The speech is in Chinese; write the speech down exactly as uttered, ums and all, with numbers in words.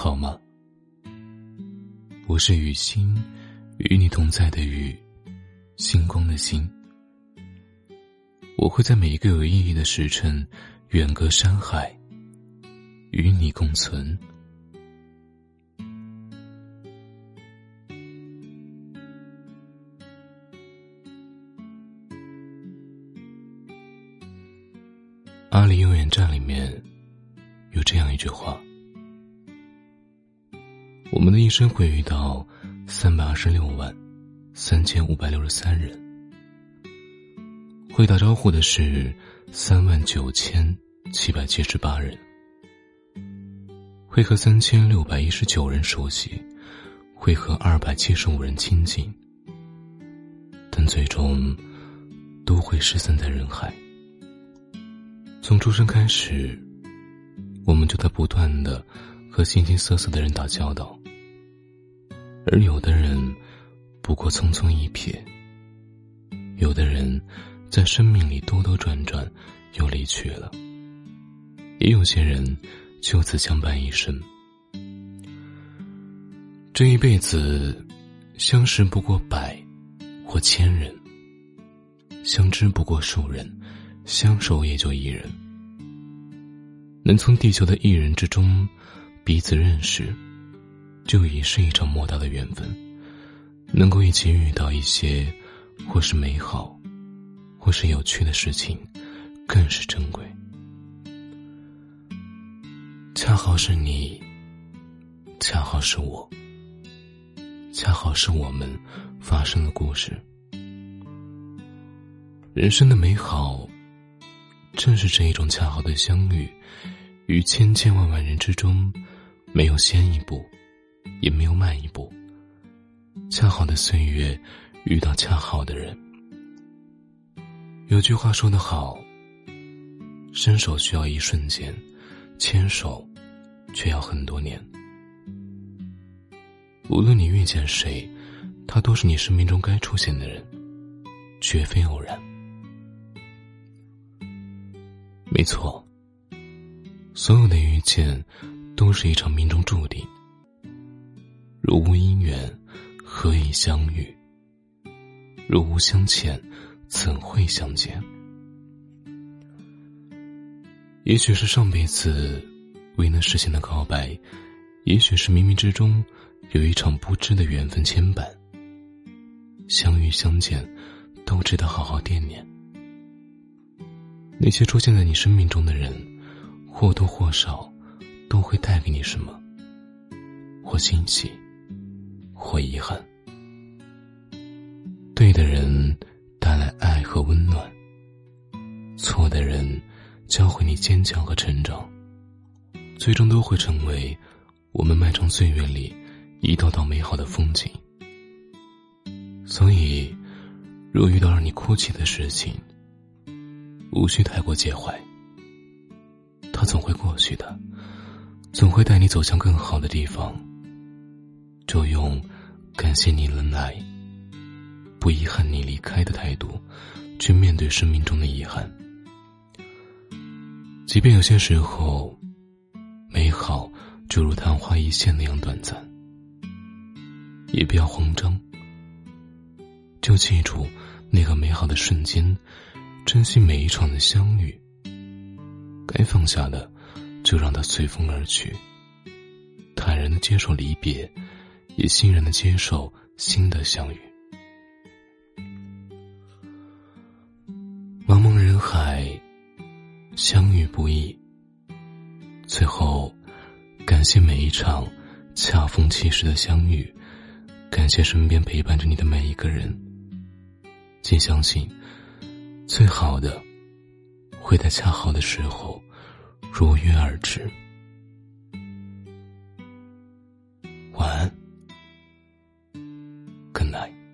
好吗？我是雨欣，与你同在的雨，星光的星。我会在每一个有意义的时辰，远隔山海，与你共存。阿里永远站里面有这样一句话，我们的一生会遇到三百二十六万三千五百六十三人，会打招呼的是三万九千七百七十八人，会和三千六百一十九人熟悉，会和二百七十五人亲近，但最终都会失散在人海。从出生开始，我们就在不断的和形形色色的人打交道，而有的人不过匆匆一瞥，有的人在生命里兜兜转转又离去了，也有些人就此相伴一生。这一辈子相识不过百或千人，相知不过数人，相守也就一人。能从地球的一人之中彼此认识，就已是一场莫大的缘分。能够一起遇到一些或是美好或是有趣的事情，更是珍贵。恰好是你，恰好是我，恰好是我们发生的故事。人生的美好正是这一种恰好的相遇，于千千万万人之中，没有先一步，也没有慢一步。恰好的岁月，遇到恰好的人。有句话说得好，伸手需要一瞬间，牵手却要很多年。无论你遇见谁，他都是你生命中该出现的人，绝非偶然。没错，所有的遇见都是一场命中注定，若无因缘何以相遇，若无相欠怎会相见。也许是上辈子未能实现的告白，也许是冥冥之中有一场不知的缘分牵绊，相遇相见都值得好好惦念。那些出现在你生命中的人，或多或少都会带给你什么，或欣喜，或遗憾。对的人带来爱和温暖，错的人教会你坚强和成长，最终都会成为我们漫长岁月里一道道美好的风景。所以，若遇到让你哭泣的事情，无需太过介怀，它总会过去的，总会带你走向更好的地方。就用感谢你能来，不遗憾你离开的态度去面对生命中的遗憾。即便有些时候美好就如昙花一现那样短暂，也不要慌张，就记住那个美好的瞬间，珍惜每一场的相遇，该放下的就让它随风而去，坦然地接受离别，也欣然地接受新的相遇。茫茫人海，相遇不易，最后感谢每一场恰逢其时的相遇，感谢身边陪伴着你的每一个人。请相信，最好的会在恰好的时候如约而至。晚安，Good night。